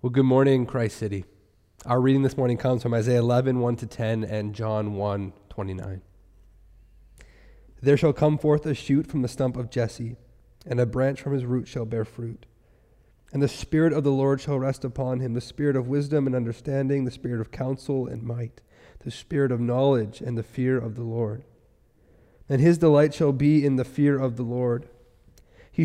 Well, good morning, Christ City. Our reading this morning comes from Isaiah 11, 1 to 10, and John 1, 29. There shall come forth a shoot from the stump of Jesse, and a branch from his root shall bear fruit. And the Spirit of the Lord shall rest upon him, the Spirit of wisdom and understanding, the Spirit of counsel and might, the Spirit of knowledge and the fear of the Lord. And his delight shall be in the fear of the Lord. He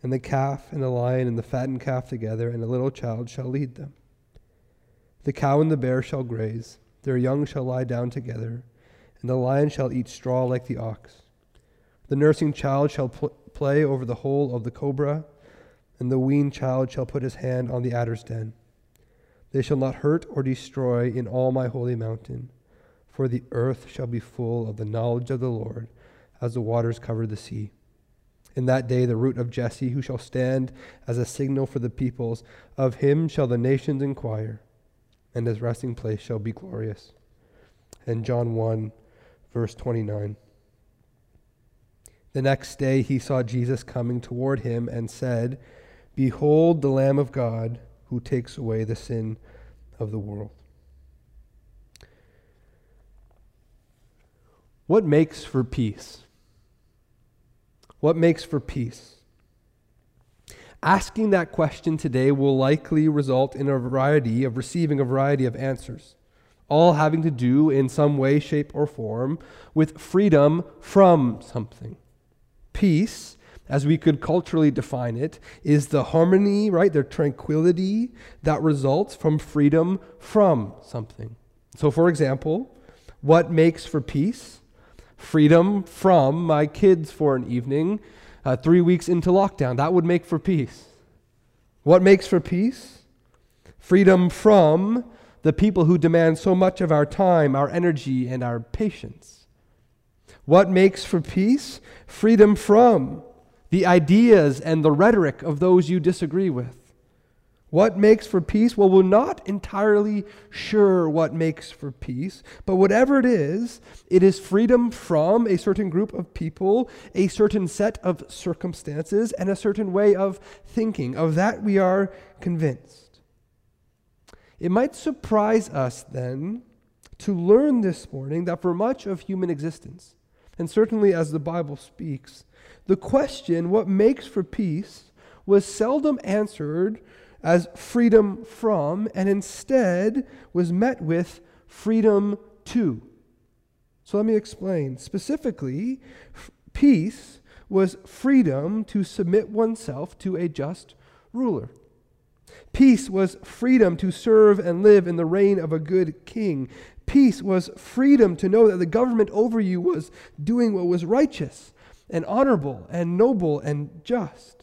And the calf and the lion and the fattened calf together, and a little child shall lead them. The cow and the bear shall graze, their young shall lie down together, and the lion shall eat straw like the ox. The nursing child shall play over the hole of the cobra, and the weaned child shall put his hand on the adder's den. They shall not hurt or destroy in all my holy mountain, for the earth shall be full of the knowledge of the Lord, as the waters cover the sea. In that day the root of Jesse, who shall stand as a signal for the peoples, of him shall the nations inquire, and his resting place shall be glorious. And John 1, verse 29. The next day he saw Jesus coming toward him and said, "Behold the Lamb of God, who takes away the sin of the world." What makes for peace? What makes for peace? Asking that question today will likely result in receiving a variety of answers, all having to do in some way, shape, or form with freedom from something. Peace, as we could culturally define it, is the harmony, right, the tranquility that results from freedom from something. So, for example, what makes for peace? Freedom from my kids for an evening, 3 weeks into lockdown. That would make for peace. What makes for peace? Freedom from the people who demand so much of our time, our energy, and our patience. What makes for peace? Freedom from the ideas and the rhetoric of those you disagree with. What makes for peace? Well, we're not entirely sure what makes for peace, but whatever it is freedom from a certain group of people, a certain set of circumstances, and a certain way of thinking. Of that we are convinced. It might surprise us then to learn this morning that for much of human existence, and certainly as the Bible speaks, the question, what makes for peace, was seldom answered as freedom from, and instead was met with freedom to. So let me explain. Specifically, peace was freedom to submit oneself to a just ruler. Peace was freedom to serve and live in the reign of a good king. Peace was freedom to know that the government over you was doing what was righteous and honorable and noble and just.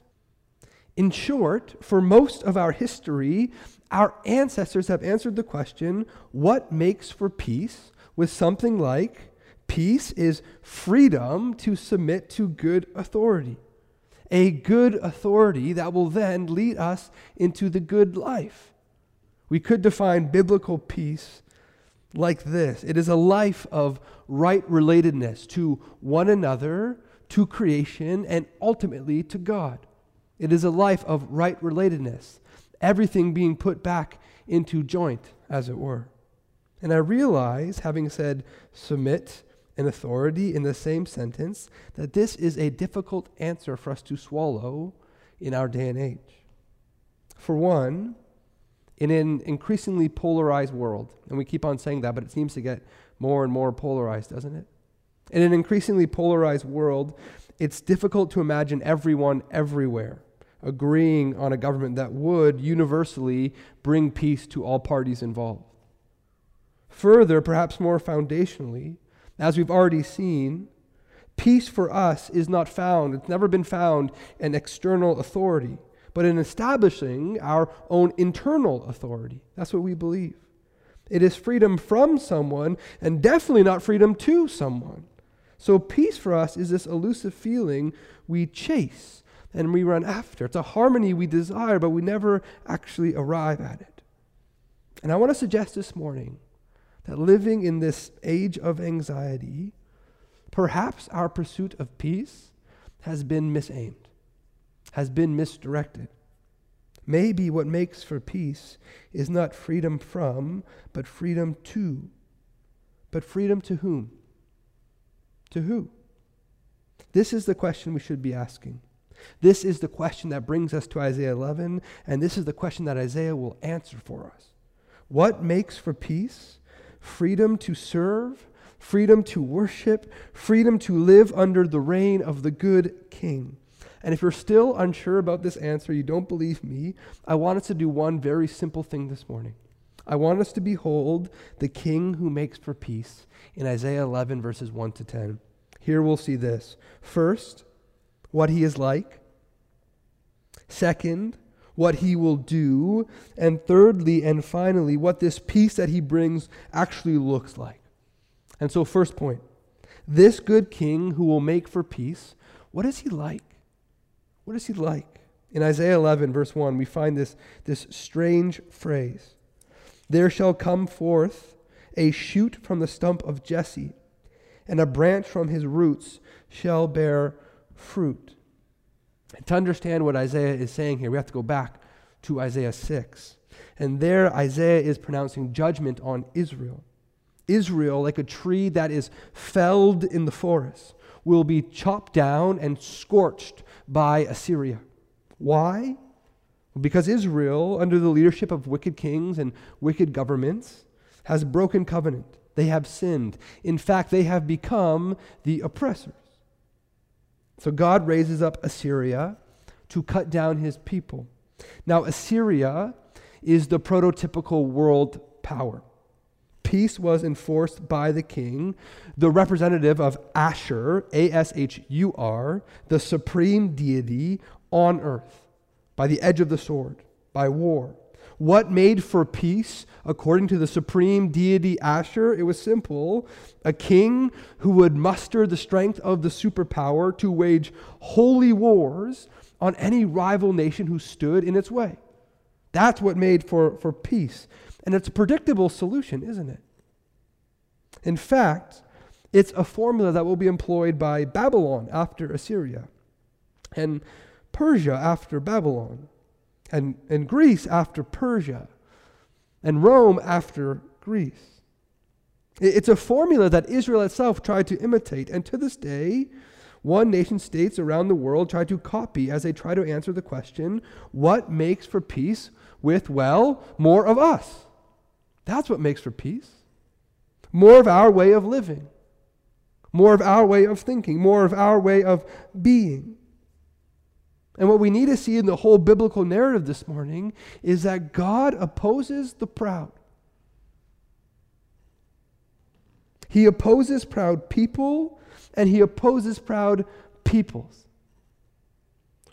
In short, for most of our history, our ancestors have answered the question, what makes for peace, with something like, peace is freedom to submit to good authority. A good authority that will then lead us into the good life. We could define biblical peace like this. It is a life of right relatedness to one another, to creation, and ultimately to God. It is a life of right relatedness, everything being put back into joint, as it were. And I realize, having said submit and authority in the same sentence, that this is a difficult answer for us to swallow in our day and age. For one, in an increasingly polarized world, and we keep on saying that, but it seems to get more and more polarized, doesn't it? In an increasingly polarized world, it's difficult to imagine everyone everywhere agreeing on a government that would universally bring peace to all parties involved. Further, perhaps more foundationally, as we've already seen, peace for us is not found, it's never been found in external authority, but in establishing our own internal authority. That's what we believe. It is freedom from someone and definitely not freedom to someone. So peace for us is this elusive feeling we chase and we run after. It's a harmony we desire, but we never actually arrive at it. And I want to suggest this morning that living in this age of anxiety, perhaps our pursuit of peace has been misaimed, has been misdirected. Maybe what makes for peace is not freedom from, but freedom to. But freedom to whom? To who? This is the question we should be asking. This is the question that brings us to Isaiah 11, and this is the question that Isaiah will answer for us. What makes for peace? Freedom to serve, freedom to worship, freedom to live under the reign of the good King. And if you're still unsure about this answer, you don't believe me, I want us to do one very simple thing this morning. I want us to behold the King who makes for peace in Isaiah 11, verses 1 to 10. Here we'll see this. First, what he is like. Second, what he will do. And thirdly and finally, what this peace that he brings actually looks like. And so first point, this good King who will make for peace, what is he like? What is he like? In Isaiah 11, verse 1, we find this strange phrase. There shall come forth a shoot from the stump of Jesse, and a branch from his roots shall bear fruit. And to understand what Isaiah is saying here, we have to go back to Isaiah 6. And there, Isaiah is pronouncing judgment on Israel. Israel, like a tree that is felled in the forest, will be chopped down and scorched by Assyria. Why? Because Israel, under the leadership of wicked kings and wicked governments, has broken covenant. They have sinned. In fact, they have become the oppressors. So God raises up Assyria to cut down his people. Now, Assyria is the prototypical world power. Peace was enforced by the king, the representative of Ashur, A-S-H-U-R, the supreme deity on earth, by the edge of the sword, by war. What made for peace, according to the supreme deity Ashur? It was simple. A king who would muster the strength of the superpower to wage holy wars on any rival nation who stood in its way. That's what made for peace. And it's a predictable solution, isn't it? In fact, it's a formula that will be employed by Babylon after Assyria, and Persia after Babylon, and Greece after Persia, and Rome after Greece. It's a formula that Israel itself tried to imitate, and to this day, one nation states around the world try to copy as they try to answer the question, what makes for peace with, well, more of us? That's what makes for peace. More of our way of living. More of our way of thinking. More of our way of being. And what we need to see in the whole biblical narrative this morning is that God opposes the proud. He opposes proud people, and he opposes proud peoples.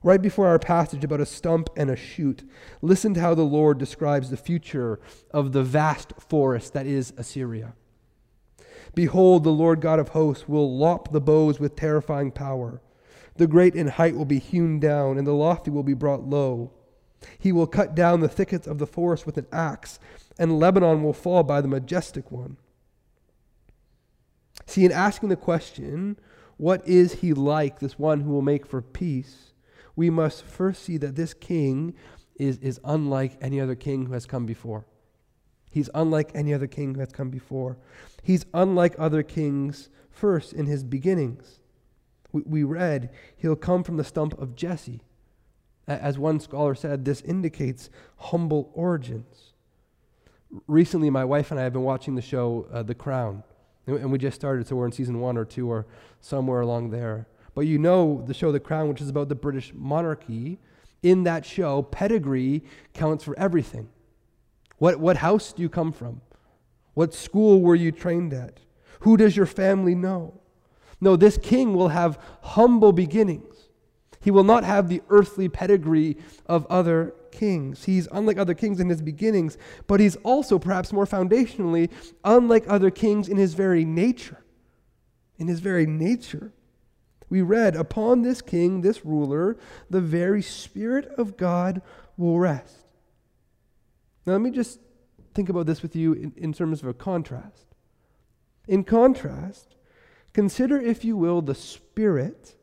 Right before our passage about a stump and a shoot, listen to how the Lord describes the future of the vast forest that is Assyria. Behold, the Lord God of hosts will lop the boughs with terrifying power. The great in height will be hewn down, and the lofty will be brought low. He will cut down the thickets of the forest with an axe, and Lebanon will fall by the majestic one. See, in asking the question, what is he like, this one who will make for peace, we must first see that this king is unlike any other king who has come before. He's unlike any other king who has come before. He's unlike other kings first in his beginnings. We read, he'll come from the stump of Jesse. As one scholar said, this indicates humble origins. Recently, my wife and I have been watching the show The Crown, and we just started, so we're in season 1 or 2 or somewhere along there. But you know the show The Crown, which is about the British monarchy. In that show, pedigree counts for everything. What house do you come from? What school were you trained at? Who does your family know? No, this king will have humble beginnings. He will not have the earthly pedigree of other kings. He's unlike other kings in his beginnings, but he's also, perhaps more foundationally, unlike other kings in his very nature. In his very nature. We read, upon this king, this ruler, the very Spirit of God will rest. Now let me just think about this with you in terms of a contrast. In contrast, consider, if you will, the spirit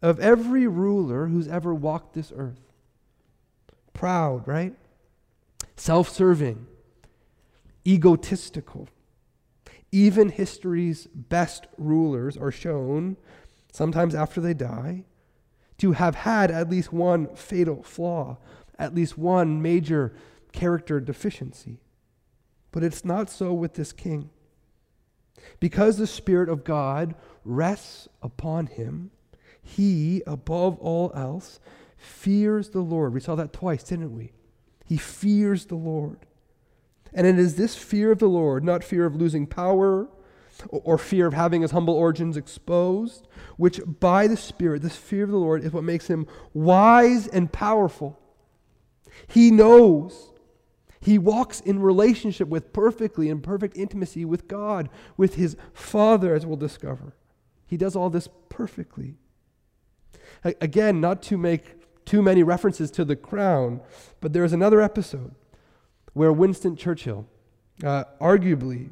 of every ruler who's ever walked this earth. Proud, right? Self-serving, egotistical. Even history's best rulers are shown, sometimes after they die, to have had at least one fatal flaw, at least one major character deficiency. But it's not so with this king. Because the Spirit of God rests upon him, he, above all else, fears the Lord. We saw that twice, didn't we? He fears the Lord. And it is this fear of the Lord, not fear of losing power or fear of having his humble origins exposed, which by the Spirit, this fear of the Lord is what makes him wise and powerful. He knows. He walks in relationship with perfectly, in perfect intimacy with God, with his Father, as we'll discover. He does all this perfectly. Again, not to make too many references to The Crown, but there is another episode where Winston Churchill, arguably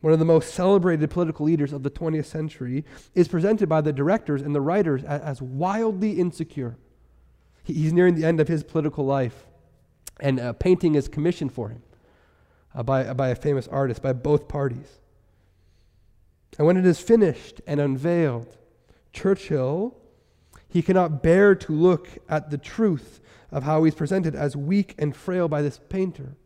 one of the most celebrated political leaders of the 20th century, is presented by the directors and the writers as wildly insecure. He's nearing the end of his political life, and a painting is commissioned for him by a famous artist, by both parties. And when it is finished and unveiled, Churchill, he cannot bear to look at the truth of how he's presented as weak and frail by this painter.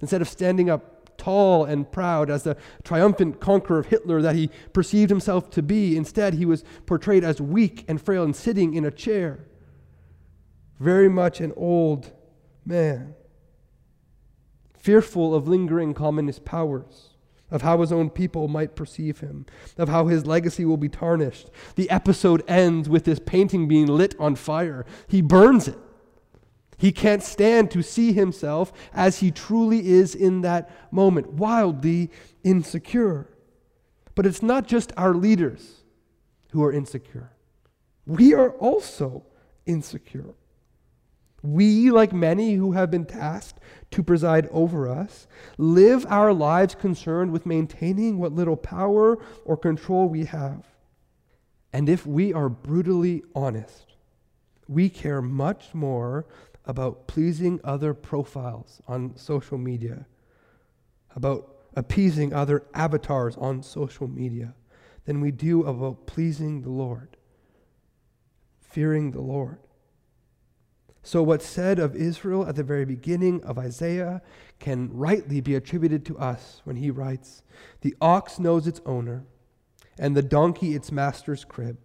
Instead of standing up tall and proud as the triumphant conqueror of Hitler that he perceived himself to be, instead he was portrayed as weak and frail and sitting in a chair. Very much an old man, fearful of lingering communist powers, of how his own people might perceive him, of how his legacy will be tarnished. The episode ends with this painting being lit on fire. He burns it. He can't stand to see himself as he truly is in that moment, wildly insecure. But it's not just our leaders who are insecure. We are also insecure. We, like many who have been tasked to preside over us, live our lives concerned with maintaining what little power or control we have. And if we are brutally honest, we care much more about pleasing other profiles on social media, about appeasing other avatars on social media, than we do about pleasing the Lord, fearing the Lord. So what's said of Israel at the very beginning of Isaiah can rightly be attributed to us when he writes, "The ox knows its owner, and the donkey its master's crib.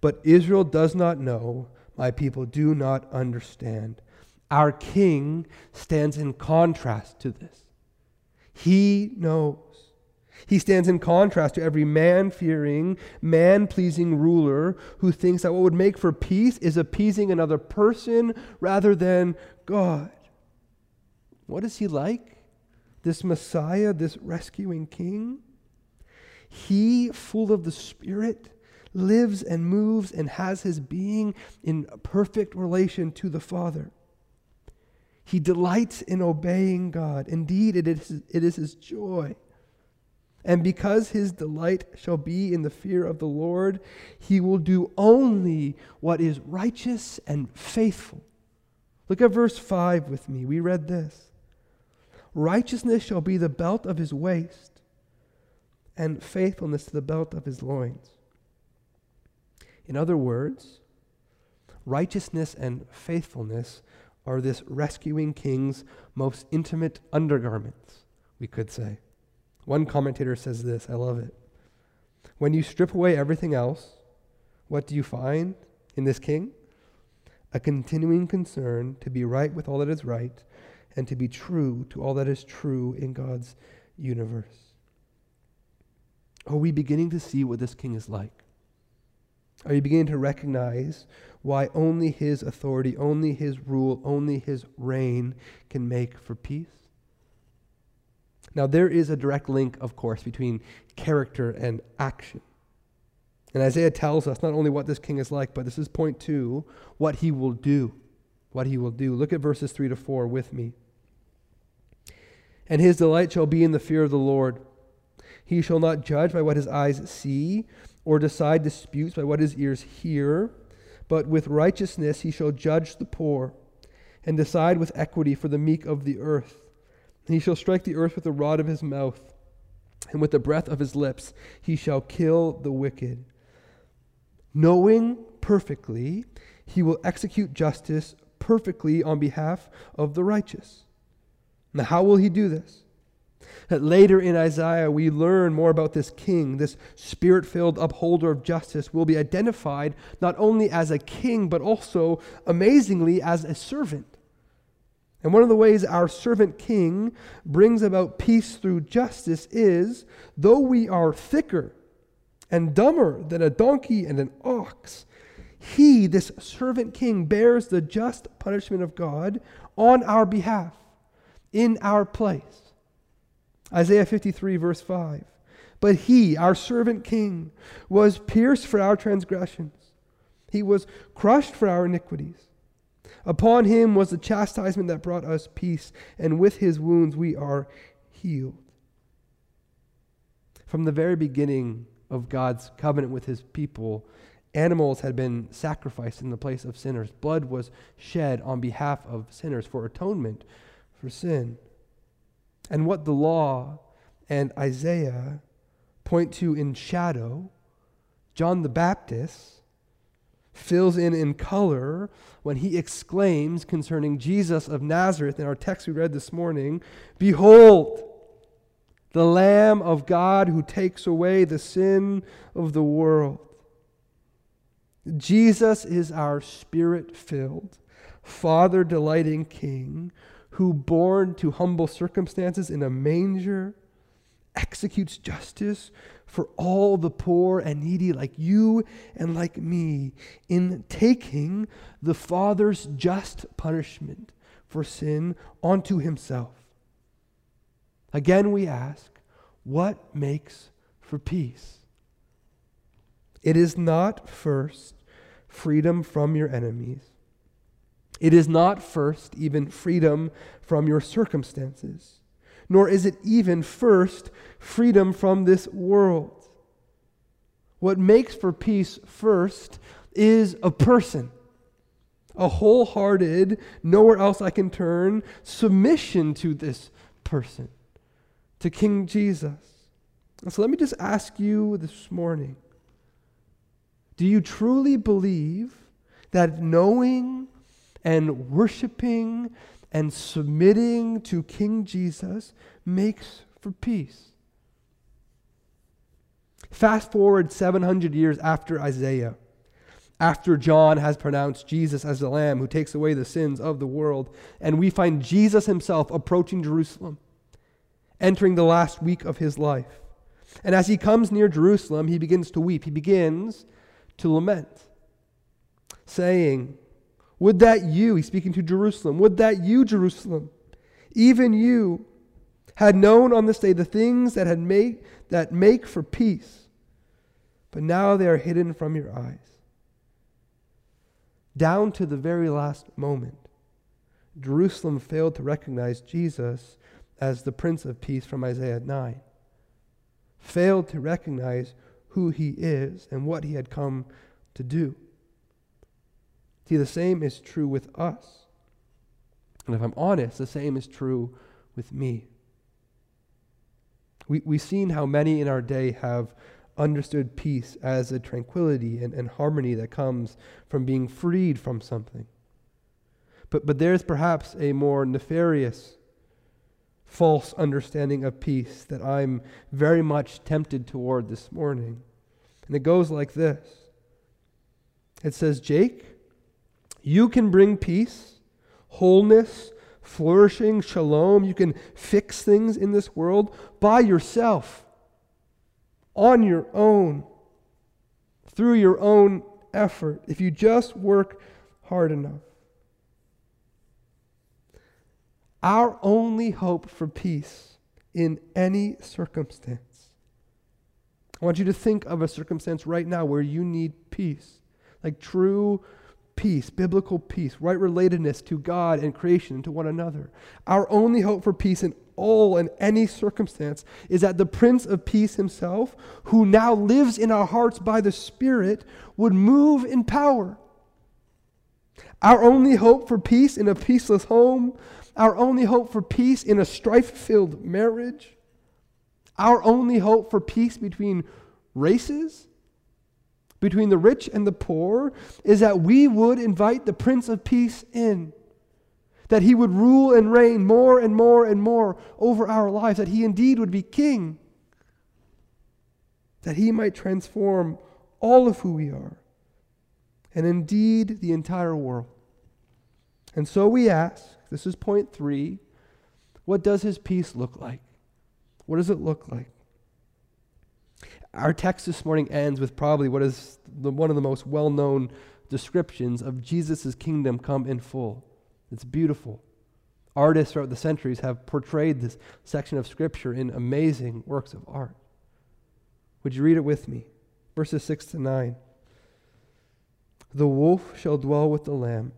But Israel does not know, my people do not understand." Our King stands in contrast to this. He knows. He stands in contrast to every man-fearing, man-pleasing ruler who thinks that what would make for peace is appeasing another person rather than God. What is he like, this Messiah, this rescuing King? He, full of the Spirit, lives and moves and has his being in perfect relation to the Father. He delights in obeying God. Indeed, it is his joy. And because his delight shall be in the fear of the Lord, he will do only what is righteous and faithful. Look at verse 5 with me. We read this. Righteousness shall be the belt of his waist, and faithfulness the belt of his loins. In other words, righteousness and faithfulness are this rescuing King's most intimate undergarments, we could say. One commentator says this, I love it. When you strip away everything else, what do you find in this King? A continuing concern to be right with all that is right and to be true to all that is true in God's universe. Are we beginning to see what this King is like? Are you beginning to recognize why only his authority, only his rule, only his reign can make for peace? Now, there is a direct link, of course, between character and action. And Isaiah tells us not only what this king is like, but this is point 2, what he will do. What he will do. Look at verses 3 to 4 with me. And his delight shall be in the fear of the Lord. He shall not judge by what his eyes see, or decide disputes by what his ears hear, but with righteousness he shall judge the poor, and decide with equity for the meek of the earth. And he shall strike the earth with the rod of his mouth, and with the breath of his lips he shall kill the wicked. Knowing perfectly, he will execute justice perfectly on behalf of the righteous. Now, how will he do this? That later in Isaiah, we learn more about this king, this spirit-filled upholder of justice, will be identified not only as a king, but also, amazingly, as a servant. And one of the ways our servant king brings about peace through justice is, though we are thicker and dumber than a donkey and an ox, he, this servant king, bears the just punishment of God on our behalf, in our place. Isaiah 53, verse 5. But he, our servant king, was pierced for our transgressions. He was crushed for our iniquities. Upon him was the chastisement that brought us peace, and with his wounds we are healed. From the very beginning of God's covenant with his people, animals had been sacrificed in the place of sinners. Blood was shed on behalf of sinners for atonement for sin. And what the law and Isaiah point to in shadow, John the Baptist fills in color when he exclaims concerning Jesus of Nazareth in our text we read this morning, "Behold, the Lamb of God who takes away the sin of the world." Jesus is our spirit-filled, Father-delighting King, who, born to humble circumstances in a manger, executes justice for all the poor and needy like you and like me in taking the Father's just punishment for sin onto himself. Again, we ask, what makes for peace? It is not first freedom from your enemies. It is not first even freedom from your circumstances, nor is it even first freedom from this world. What makes for peace first is a person, a wholehearted, nowhere else I can turn, submission to this person, to King Jesus. And so let me just ask you this morning, do you truly believe that knowing and worshiping and submitting to King Jesus makes for peace? Fast forward 700 years after Isaiah, after John has pronounced Jesus as the Lamb who takes away the sins of the world, and we find Jesus himself approaching Jerusalem, entering the last week of his life. And as he comes near Jerusalem, he begins to weep. He begins to lament, saying, "Would that you," he's speaking to Jerusalem, "would that you, Jerusalem, even you, had known on this day the things that make for peace, but now they are hidden from your eyes." Down to the very last moment, Jerusalem failed to recognize Jesus as the Prince of Peace from Isaiah 9, failed to recognize who he is and what he had come to do. See, the same is true with us. And if I'm honest, the same is true with me. We've seen how many in our day have understood peace as a tranquility and harmony that comes from being freed from something. But there's perhaps a more nefarious, false understanding of peace that I'm very much tempted toward this morning. And it goes like this. It says, "Jake, you can bring peace, wholeness, flourishing, shalom. You can fix things in this world by yourself, on your own, through your own effort, if you just work hard enough. Our only hope for peace in any circumstance. I want you to think of a circumstance right now where you need peace, like true peace, biblical peace, right relatedness to God and creation and to one another. Our only hope for peace in all and any circumstance is that the Prince of Peace himself, who now lives in our hearts by the Spirit, would move in power. Our only hope for peace in a peaceless home, our only hope for peace in a strife-filled marriage, our only hope for peace between races, between the rich and the poor, is that we would invite the Prince of Peace in, that he would rule and reign more and more and more over our lives, that he indeed would be king, that he might transform all of who we are, and indeed the entire world. And so we ask, this is point 3, what does his peace look like? What does it look like? Our text this morning ends with probably what is one of the most well-known descriptions of Jesus' kingdom come in full. It's beautiful. Artists throughout the centuries have portrayed this section of Scripture in amazing works of art. Would you read it with me? Verses 6-9. The wolf shall dwell with the lamb,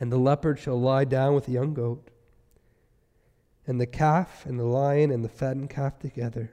and the leopard shall lie down with the young goat, and the calf and the lion and the fattened calf together,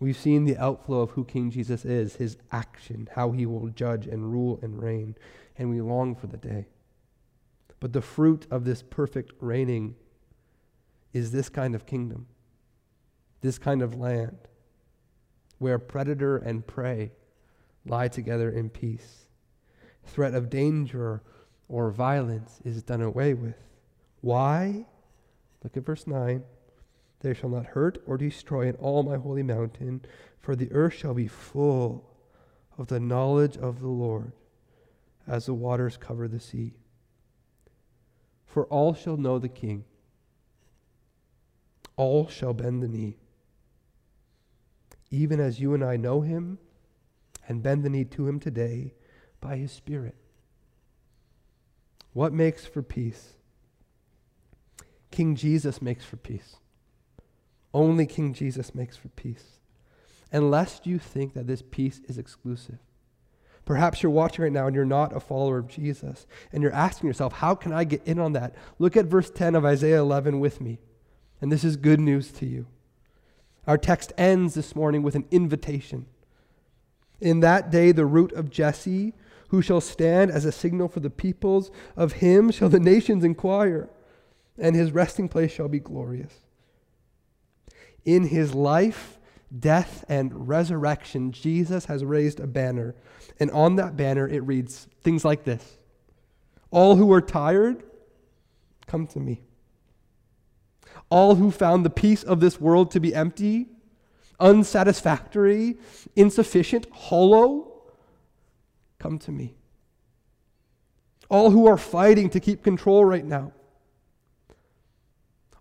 We've seen the outflow of who King Jesus is, his action, how he will judge and rule and reign, and we long for the day. But the fruit of this perfect reigning is this kind of kingdom, this kind of land, where predator and prey lie together in peace. Threat of danger or violence is done away with. Why? Look at verse 9. They shall not hurt or destroy in all my holy mountain, for the earth shall be full of the knowledge of the Lord as the waters cover the sea. For all shall know the King. All shall bend the knee. Even as you and I know him and bend the knee to him today by his Spirit. What makes for peace? King Jesus makes for peace. Only King Jesus makes for peace. Unless you think that this peace is exclusive. Perhaps you're watching right now and you're not a follower of Jesus, and you're asking yourself, how can I get in on that? Look at verse 10 of Isaiah 11 with me, and this is good news to you. Our text ends this morning with an invitation. In that day, the root of Jesse, who shall stand as a signal for the peoples, of him shall the nations inquire, and his resting place shall be glorious. In his life, death, and resurrection, Jesus has raised a banner. And on that banner, it reads things like this. All who are tired, come to me. All who found the peace of this world to be empty, unsatisfactory, insufficient, hollow, come to me. All who are fighting to keep control right now,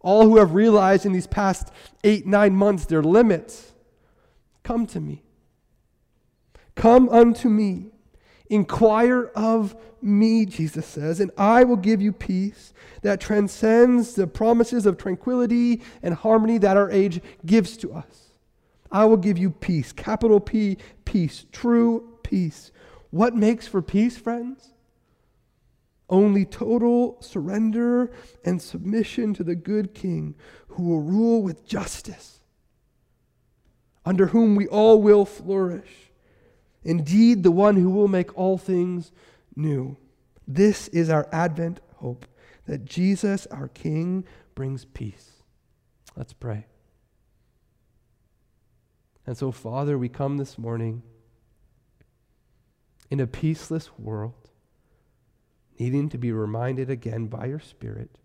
all who have realized in these past 8-9 months their limits, come to me. Come unto me. Inquire of me, Jesus says, and I will give you peace that transcends the promises of tranquility and harmony that our age gives to us. I will give you peace, capital P, peace, true peace. What makes for peace, friends? Only total surrender and submission to the good King who will rule with justice, under whom we all will flourish. Indeed, the one who will make all things new. This is our Advent hope, that Jesus, our King, brings peace. Let's pray. And so, Father, we come this morning in a peaceless world, needing to be reminded again by your Spirit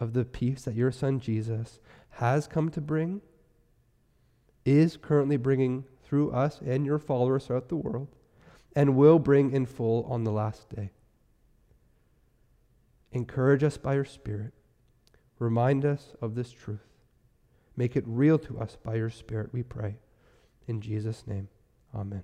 of the peace that your Son Jesus has come to bring, is currently bringing through us and your followers throughout the world, and will bring in full on the last day. Encourage us by your Spirit. Remind us of this truth. Make it real to us by your Spirit, we pray. In Jesus' name, amen.